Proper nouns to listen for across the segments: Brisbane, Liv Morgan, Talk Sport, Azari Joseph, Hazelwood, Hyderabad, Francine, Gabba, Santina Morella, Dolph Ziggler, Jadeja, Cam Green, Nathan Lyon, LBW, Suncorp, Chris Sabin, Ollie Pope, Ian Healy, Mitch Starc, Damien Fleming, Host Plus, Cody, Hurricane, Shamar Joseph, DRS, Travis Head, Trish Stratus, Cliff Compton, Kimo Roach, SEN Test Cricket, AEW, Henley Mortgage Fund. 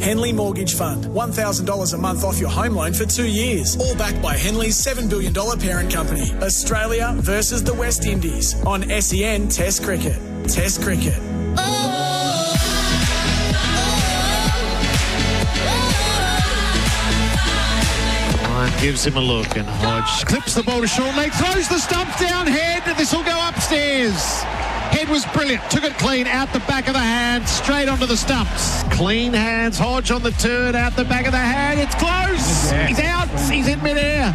Henley Mortgage Fund. $1,000 a month off your home loan for 2 years. All backed by Henley's $7 billion parent company. Australia versus the West Indies on SEN Test Cricket. Test Cricket. Ryan gives him a look and Hodge clips the ball to short leg, throws the stump down, Head. This will go upstairs. Head was brilliant, took it clean, out the back of the hand, straight onto the stumps. Clean hands, Hodge on the turn, out the back of the hand, it's close. Yeah. He's out, he's in mid-air.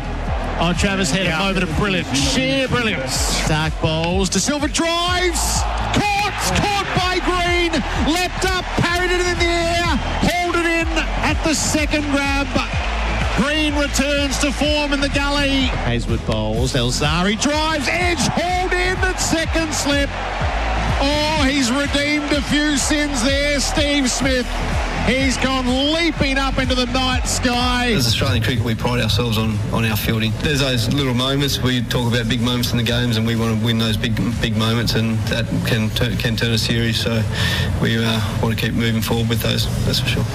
Oh, Travis Head over to brilliant, sheer brilliance. Dark balls, De Silva drives, caught by Green, leapt up, parried it in the air, hauled it in at the second grab. Green returns to form in the gully. Hazelwood bowls, Elzari drives, edge, hauled in at second slip. Oh, he's redeemed a few sins there, Steve Smith. He's gone leaping up into the night sky. As Australian cricket, we pride ourselves on our fielding. There's those little moments. We talk about big moments in the games, and we want to win those big moments, and that can turn a series. So we want to keep moving forward with those, that's for sure.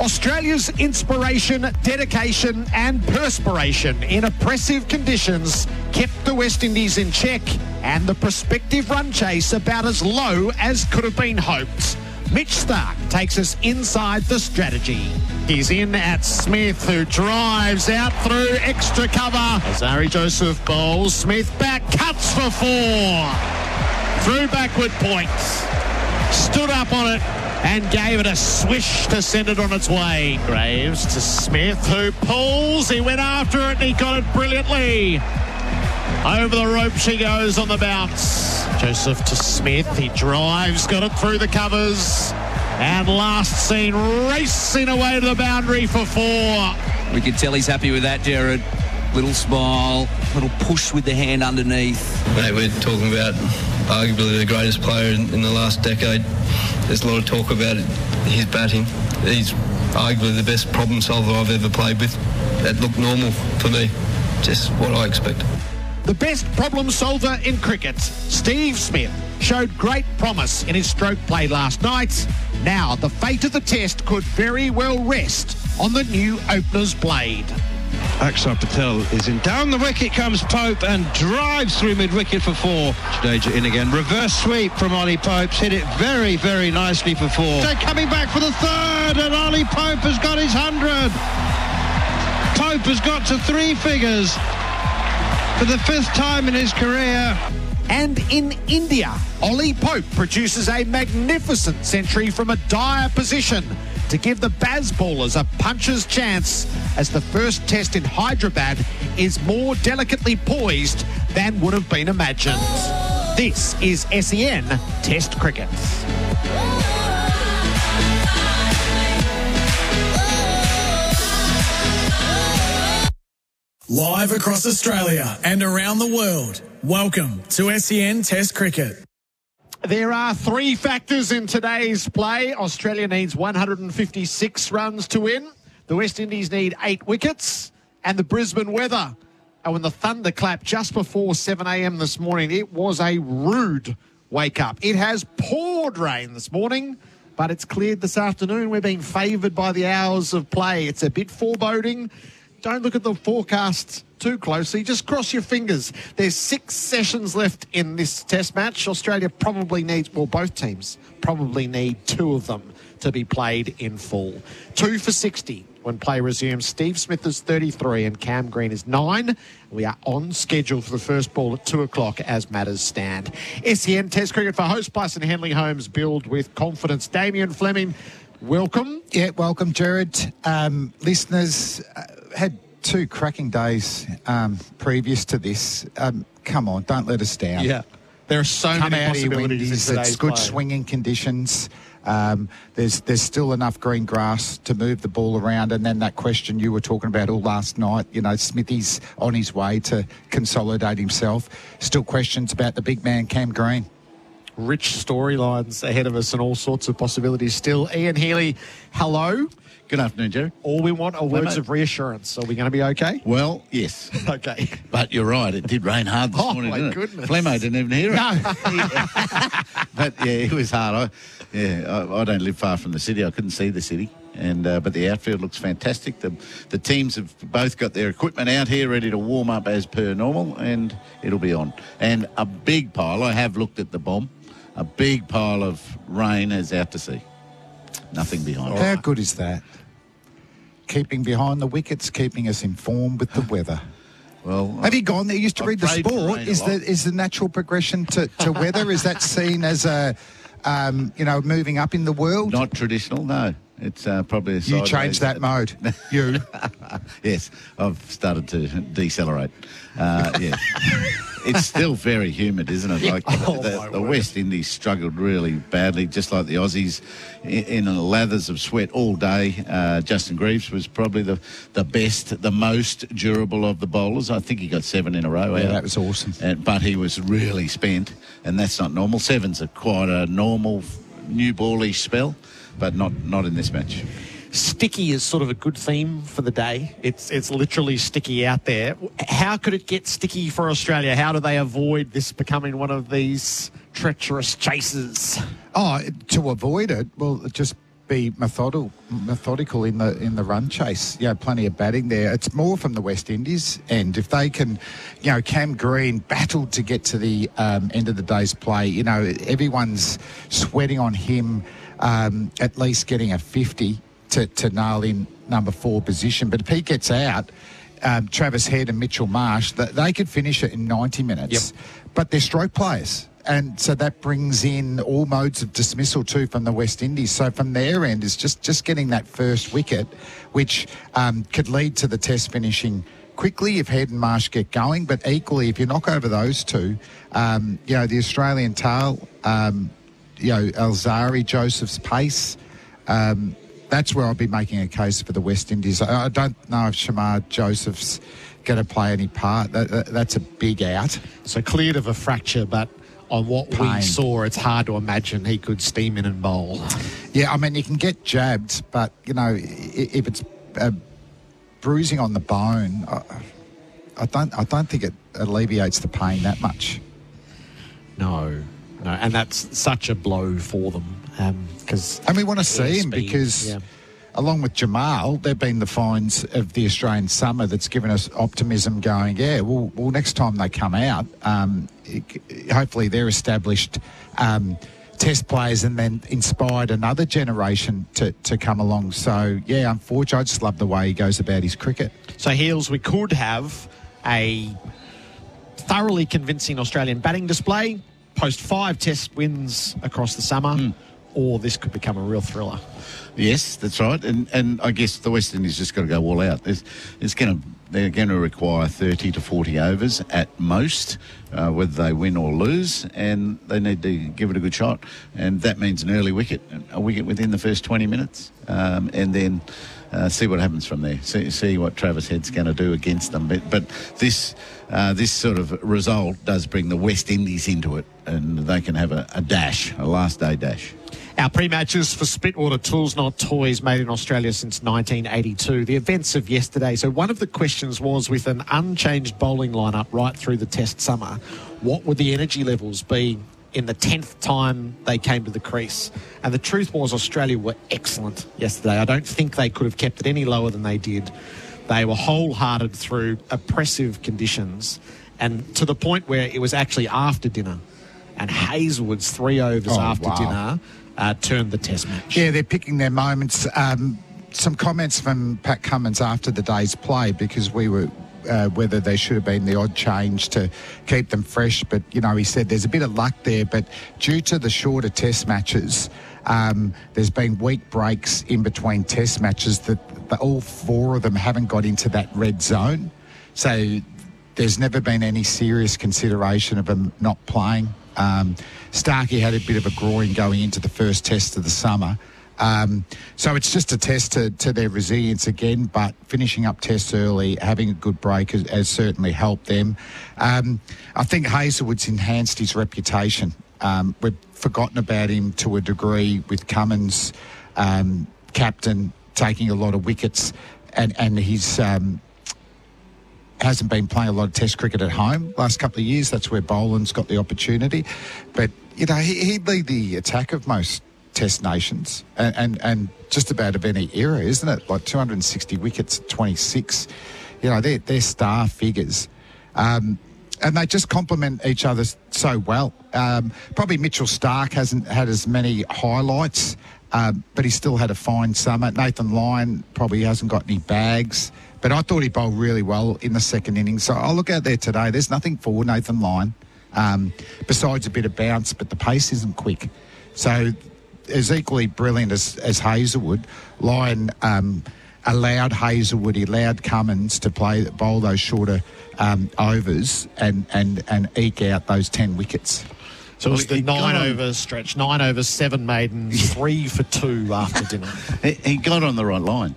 Australia's inspiration, dedication and perspiration in oppressive conditions kept the West Indies in check and the prospective run chase about as low as could have been hoped. Mitch Starc takes us inside the strategy. He's in at Smith, who drives out through extra cover. Azari Joseph bowls, Smith back, cuts for four. Through backward points, stood up on it and gave it a swish to send it on its way. Graves to Smith, who pulls. He went after it and he got it brilliantly. Over the rope she goes on the bounce. Joseph to Smith, he drives, got it through the covers. And last seen racing away to the boundary for four. We can tell he's happy with that, Jared. Little smile, little push with the hand underneath. Mate, we're talking about arguably the greatest player in the last decade. There's a lot of talk about it. His batting. He's arguably the best problem solver I've ever played with. That looked normal for me, just what I expected. The best problem solver in cricket, Steve Smith, showed great promise in his stroke play last night. Now the fate of the test could very well rest on the new opener's blade. Akshar Patel is in. Down the wicket comes Pope and drives through mid-wicket for four. Jadeja in again. Reverse sweep from Ollie Pope's. Hit it very, very nicely for four. They're coming back for the third and Ollie Pope has got his 100. Pope has got to three figures for the fifth time in his career. And in India, Ollie Pope produces a magnificent century from a dire position to give the Baz ballers a puncher's chance, as the first test in Hyderabad is more delicately poised than would have been imagined. This is SEN Test Cricket. Live across Australia and around the world, welcome to SEN Test Cricket. There are three factors in today's play. Australia needs 156 runs to win. The West Indies need 8 wickets. And the Brisbane weather. And when the thunderclap just before 7 a.m. this morning, it was a rude wake-up. It has poured rain this morning, but it's cleared this afternoon. We're being favoured by the hours of play. It's a bit foreboding. Don't look at the forecasts too closely. Just cross your fingers. There's 6 sessions left in this test match. Australia probably needs, well, both teams probably need 2 of them to be played in full. 2 for 60 when play resumes. Steve Smith is 33 and Cam Green is 9. We are on schedule for the first ball at 2 o'clock as matters stand. SEN Test Cricket for Host Plus and Henley Holmes. Build with confidence. Damien Fleming, welcome. Yeah, welcome, Jared. Listeners, had 2 cracking days previous to this. Come on, don't let us down. Yeah, there are so many possibilities. It's good play. Swinging conditions. There's still enough green grass to move the ball around. And then that question you were talking about all last night, you know, Smithy's on his way to consolidate himself. Still questions about the big man, Cam Green. Rich storylines ahead of us and all sorts of possibilities still. Ian Healy, hello. Good afternoon, Jerry. All we want are words of reassurance. Are we going to be okay? Well, yes. Okay. But you're right. It did rain hard this morning, didn't it? Oh, my goodness. Flemo didn't even hear it. No. But, yeah, it was hard. I don't live far from the city. I couldn't see the city. And but the outfield looks fantastic. The teams have both got their equipment out here ready to warm up as per normal, and it'll be on. And a big pile. I have looked at the bomb. A big pile of rain is out to sea. Nothing behind. How good is that? Keeping behind the wickets, keeping us informed with the weather. Well, have you gone there? You used to read The Sport. Is the natural progression to weather? Is that seen as a moving up in the world? Not traditional, no. It's probably a sideways. You changed that mode. You. Yes, I've started to decelerate. Yes. It's still very humid, isn't it? Like the West Indies struggled really badly, just like the Aussies, in lathers of sweat all day. Justin Greaves was probably the best, the most durable of the bowlers. I think he got 7 in a row. Yeah, that was awesome. But he was really spent, and that's not normal. 7's are quite a normal new ball-ish spell. But not in this match. Sticky is sort of a good theme for the day. It's literally sticky out there. How could it get sticky for Australia? How do they avoid this becoming one of these treacherous chases? Oh, to avoid it, well, just be methodical in the run chase. You know, plenty of batting there. It's more from the West Indies, and if they can, you know, Cam Green battled to get to the end of the day's play. You know, everyone's sweating on him. At least getting a 50 to nail in number 4 position. But if he gets out, Travis Head and Mitchell Marsh, they could finish it in 90 minutes. Yep. But they're stroke players. And so that brings in all modes of dismissal too from the West Indies. So from their end is just getting that first wicket, which could lead to the test finishing quickly if Head and Marsh get going. But equally, if you knock over those two, the Australian tail... Alzari, Joseph's pace. That's where I'll be making a case for the West Indies. I don't know if Shamar Joseph's going to play any part. That's a big out. So cleared of a fracture, but on what Pain. We saw, it's hard to imagine he could steam in and bowl. Yeah, I mean, you can get jabbed, but, you know, if it's bruising on the bone, I don't think it alleviates the pain that much. No, and that's such a blow for them. And we want to see him because, along with Jamal, they've been the finds of the Australian summer that's given us optimism going, well, next time they come out, hopefully they're established test players and then inspired another generation to come along. So, yeah, unfortunately, I just love the way he goes about his cricket. So, Heels, we could have a thoroughly convincing Australian batting display, post 5 test wins across the summer, or this could become a real thriller. Yes, that's right. And I guess the West Indies just got to go all out. They're going to require 30 to 40 overs at most, whether they win or lose, and they need to give it a good shot. And that means an early wicket, a wicket within the first 20 minutes, and then see what happens from there. See what Travis Head's going to do against them. But this sort of result does bring the West Indies into it, and they can have a dash, a last-day dash. Our pre-matches for Spitwater Tools Not Toys, made in Australia since 1982. The events of yesterday. So one of the questions was, with an unchanged bowling lineup right through the test summer, what would the energy levels be in the 10th time they came to the crease? And the truth was, Australia were excellent yesterday. I don't think they could have kept it any lower than they did. They were wholehearted through oppressive conditions, and to the point where it was actually after dinner. And Hazelwood's 3 overs after dinner turned the test match. Yeah, they're picking their moments. Some comments from Pat Cummins after the day's play, because we were whether there should have been the odd change to keep them fresh. But, you know, he said there's a bit of luck there, but due to the shorter test matches, there's been week breaks in between test matches that all 4 of them haven't got into that red zone. So there's never been any serious consideration of them not playing Starkey had a bit of a groin going into the first test of the summer. So it's just a test to their resilience again, but finishing up tests early, having a good break has certainly helped them. I think Hazelwood's enhanced his reputation. We've forgotten about him to a degree with Cummins, captain, taking a lot of wickets, and his... hasn't been playing a lot of test cricket at home last couple of years. That's where Boland's got the opportunity. But, you know, he'd lead the attack of most test nations and just about of any era, isn't it? Like 260 wickets at 26. You know, they're star figures. And they just complement each other so well. Probably Mitchell Starc hasn't had as many highlights, but he still had a fine summer. Nathan Lyon probably hasn't got any bags. But I thought he bowled really well in the second innings. So I'll look out there today. There's nothing for Nathan Lyon besides a bit of bounce, but the pace isn't quick. So as equally brilliant as Hazelwood, Lyon allowed Hazelwood, he allowed Cummins to bowl those shorter overs and eke out those 10 wickets. So it was the nine-over stretch, 9 overs, 7 maidens, 3 for 2 after dinner. He got on the right line.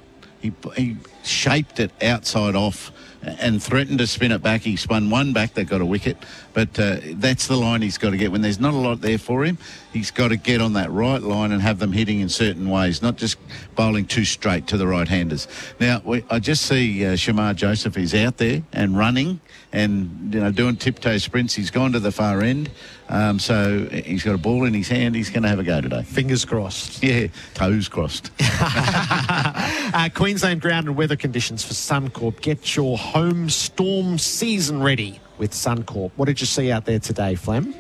He shaped it outside off and threatened to spin it back. He spun one back that got a wicket, but that's the line he's got to get. When there's not a lot there for him, he's got to get on that right line and have them hitting in certain ways, not just bowling too straight to the right-handers. Now, I just see Shamar Joseph is out there and running and, you know, doing tiptoe sprints. He's gone to the far end, so he's got a ball in his hand. He's going to have a go today. Fingers crossed. Yeah, toes crossed. Queensland ground and weather conditions for Suncorp. Get your home storm season ready with Suncorp. What did you see out there today, Flem?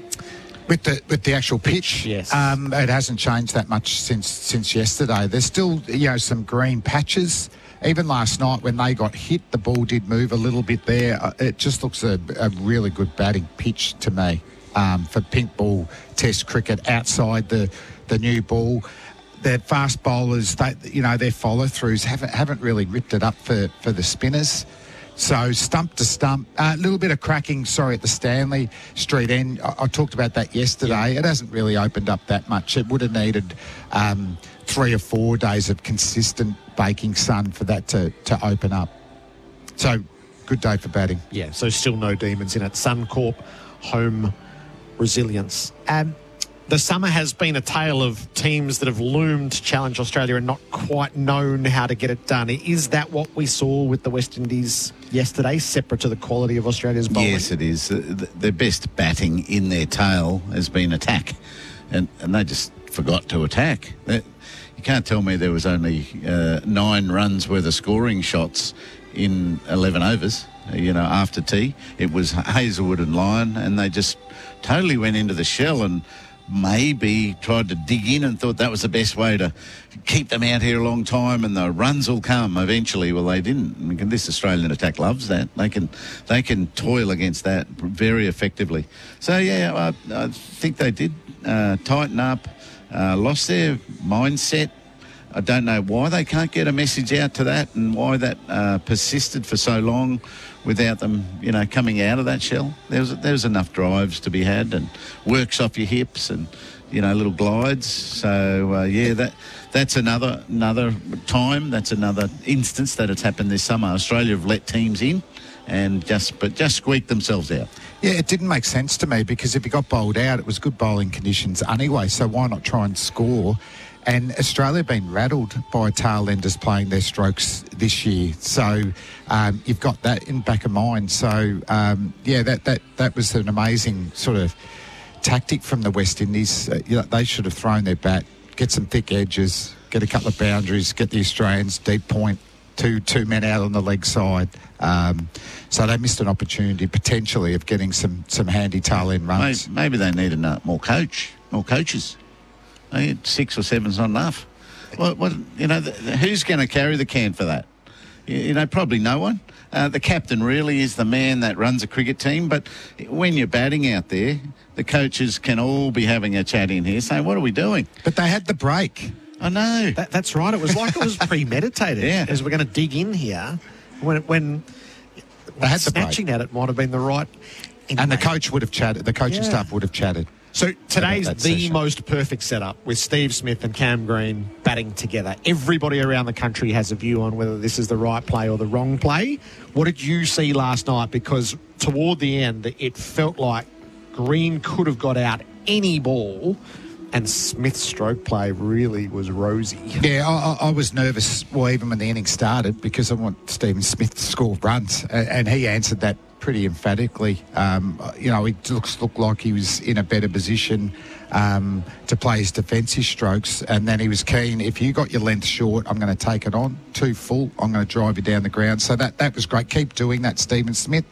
With the actual pitch, yes. It hasn't changed that much since yesterday. There's still, you know, some green patches. Even last night when they got hit, the ball did move a little bit there. It just looks a really good batting pitch to me for pink ball test cricket outside the new ball. Their fast bowlers, their follow-throughs haven't really ripped it up for the spinners. So stump to stump, a little bit of cracking, at the Stanley Street end. I talked about that yesterday. Yeah. It hasn't really opened up that much. It would have needed 3 or 4 days of consistent baking sun for that to open up. So good day for batting. Yeah, so still no demons in it. Suncorp, home resilience. The summer has been a tale of teams that have loomed Challenge Australia and not quite known how to get it done. Is that what we saw with the West Indies yesterday, separate to the quality of Australia's bowling? Yes, it is. The best batting in their tail has been attack, and they just forgot to attack. You can't tell me there was only 9 runs worth of scoring shots in 11 overs. You know, after tea, it was Hazelwood and Lyon, and they just totally went into the shell and maybe tried to dig in and thought that was the best way to keep them out here a long time and the runs will come eventually. Well, they didn't. I mean, this Australian attack loves that. They can toil against that very effectively. So, yeah, I think they did tighten up, lost their mindset. I don't know why they can't get a message out to that and why that persisted for so long without them, you know, coming out of that shell. There was enough drives to be had and works off your hips and, you know, little glides. So, that's another time. That's another instance that it's happened this summer. Australia have let teams in and just squeaked themselves out. Yeah, it didn't make sense to me because if you got bowled out, it was good bowling conditions anyway, so why not try and score? And Australia have been rattled by tailenders playing their strokes this year. So you've got that in back of mind. So, that was an amazing sort of tactic from the West Indies. They should have thrown their bat, get some thick edges, get a couple of boundaries, get the Australians deep point, two men out on the leg side. So they missed an opportunity potentially of getting some handy tail end runs. Maybe they need more coaches. 6 or 7's not enough. Who's going to carry the can for that? Probably no one. The captain really is the man that runs a cricket team, but when you're batting out there, the coaches can all be having a chat in here saying, what are we doing? But they had the break. I know. That's right. It was like it was premeditated. Yeah. As we're going to dig in here, when they had snatching at it might have been the right... And the coach and staff would have chatted. So today's the session. Most perfect setup with Steve Smith and Cam Green batting together. Everybody around the country has a view on whether this is the right play or the wrong play. What did you see last night? Because toward the end, it felt like Green could have got out any ball, and Smith's stroke play really was rosy. Yeah, I was nervous, well, even when the inning started, because I want Stephen Smith to score runs, and he answered that pretty emphatically. It looked like he was in a better position to play his defensive strokes, and then he was keen, if you got your length short, I'm going to take it on. Too full, I'm going to drive you down the ground. So that was great. Keep doing that, Stephen Smith.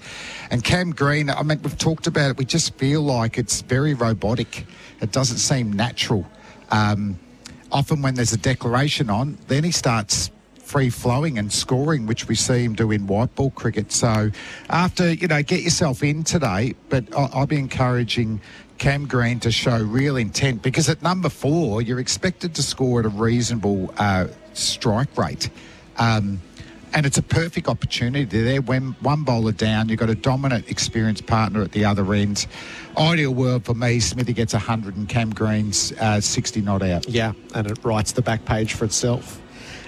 And Cam Green, I mean, we've talked about it. We just feel like it's very robotic. It doesn't seem natural. Often when there's a declaration on, then he starts free-flowing and scoring, which we see him do in white ball cricket. So after, get yourself in today, but I'll be encouraging Cam Green to show real intent, because at number 4, you're expected to score at a reasonable strike rate. And it's a perfect opportunity there. When one bowler down, you've got a dominant, experienced partner at the other end. Ideal world for me, Smithy gets 100 and Cam Green's 60 not out. Yeah, and it writes the back page for itself.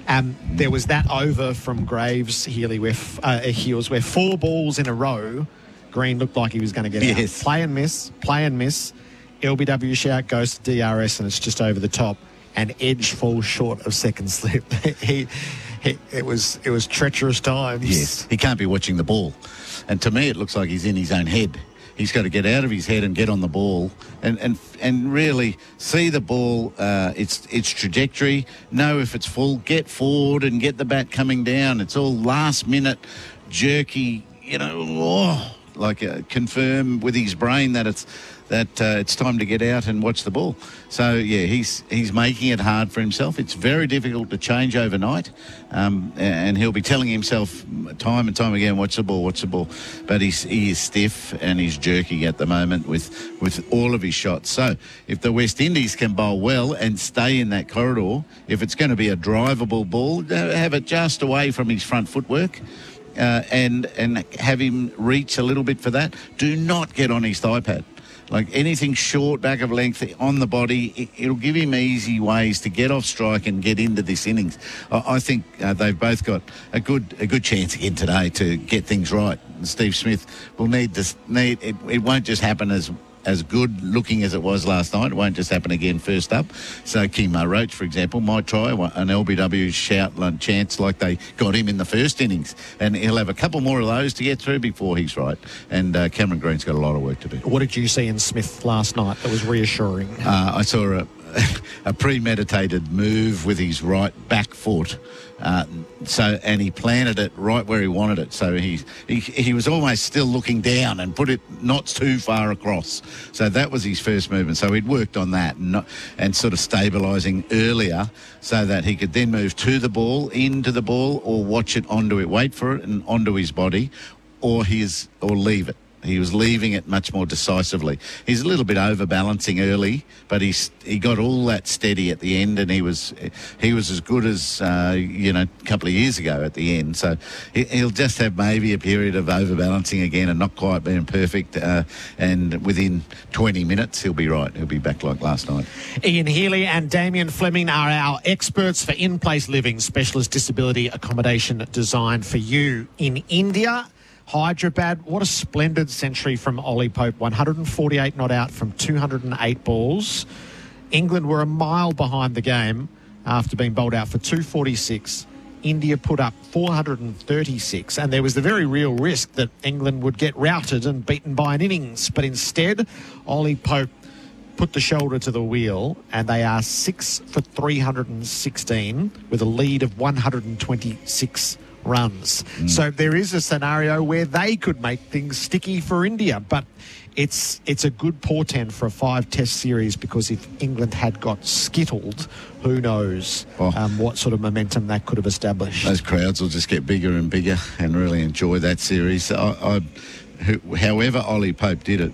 There was that over from Graves, Heels, where 4 balls in a row, Green looked like he was going to get out. Play and miss. LBW shout goes to DRS, and it's just over the top. And edge falls short of second slip. It was treacherous times. Yes, he can't be watching the ball. And to me, it looks like he's in his own head. He's got to get out of his head and get on the ball and really see the ball, its trajectory, know if it's full, get forward and get the bat coming down. It's all last-minute, jerky, confirm with his brain that it's time to get out and watch the ball. So, yeah, he's making it hard for himself. It's very difficult to change overnight, and he'll be telling himself time and time again, watch the ball. But he is stiff and he's jerky at the moment with all of his shots. So if the West Indies can bowl well and stay in that corridor, if it's going to be a drivable ball, have it just away from his front footwork. And have him reach a little bit for that. Do not get on his thigh pad. Like anything short, back of length, on the body, it'll give him easy ways to get off strike and get into this innings. I think they've both got a good chance again today to get things right. And Steve Smith will need this. It won't just happen as good looking as it was last night. It won't just happen again first up. So Kimo Roach, for example, might try an LBW shout chance like they got him in the first innings. And he'll have a couple more of those to get through before he's right. And Cameron Green's got a lot of work to do. What did you see in Smith last night that was reassuring? I saw a premeditated move with his right back foot. And he planted it right where he wanted it. So he was almost still looking down and put it not too far across. So that was his first movement. So he'd worked on that and sort of stabilising earlier so that he could then move to the ball, into the ball, or watch it onto it, wait for it and onto his body, or leave it. He was leaving it much more decisively. He's a little bit overbalancing early, but he got all that steady at the end, and he was as good as a couple of years ago at the end. So he'll just have maybe a period of overbalancing again and not quite being perfect. And within 20 minutes, he'll be right. He'll be back like last night. Ian Healy and Damien Fleming are our experts for in-place living, specialist disability accommodation designed for you in India. Hyderabad, what a splendid century from Ollie Pope. 148 not out from 208 balls. England were a mile behind the game after being bowled out for 246. India put up 436. And there was the very real risk that England would get routed and beaten by an innings. But instead, Ollie Pope put the shoulder to the wheel, and they are 6 for 316 with a lead of 126 runs. So there is a scenario where they could make things sticky for India, but it's a good portent for a 5-test series, because if England had got skittled, who knows what sort of momentum that could have established. Those crowds will just get bigger and bigger and really enjoy that series. However Ollie Pope did it,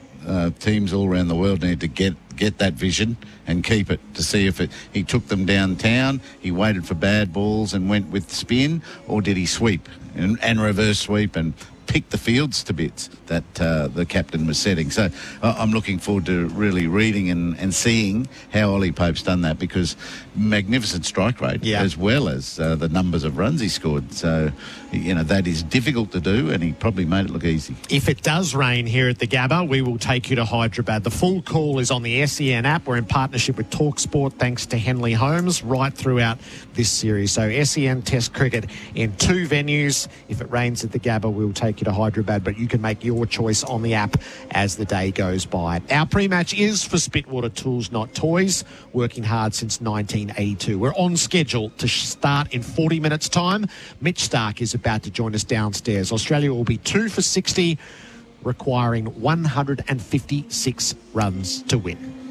teams all around the world need to get that vision and keep it, to see if he took them downtown, he waited for bad balls and went with spin, or did he sweep and reverse sweep and pick the fields to bits that the captain was setting. So I'm looking forward to really reading and seeing how Ollie Pope's done that, because magnificent strike rate as well as the numbers of runs he scored. So, you know, that is difficult to do, and he probably made it look easy. If it does rain here at the Gabba, we will take you to Hyderabad. The full call is on the SEN app. We're in partnership with Talk Sport, thanks to Henley Holmes, right throughout this series. So SEN Test Cricket in two venues. If it rains at the Gabba, we'll take you to Hyderabad, but you can make your choice on the app as the day goes by. Our pre-match is for Spitwater Tools Not Toys, working hard since 1982. We're on schedule to start in 40 minutes' time. Mitch Stark is about to join us downstairs. Australia will be 2 for 60, requiring 156 runs to win.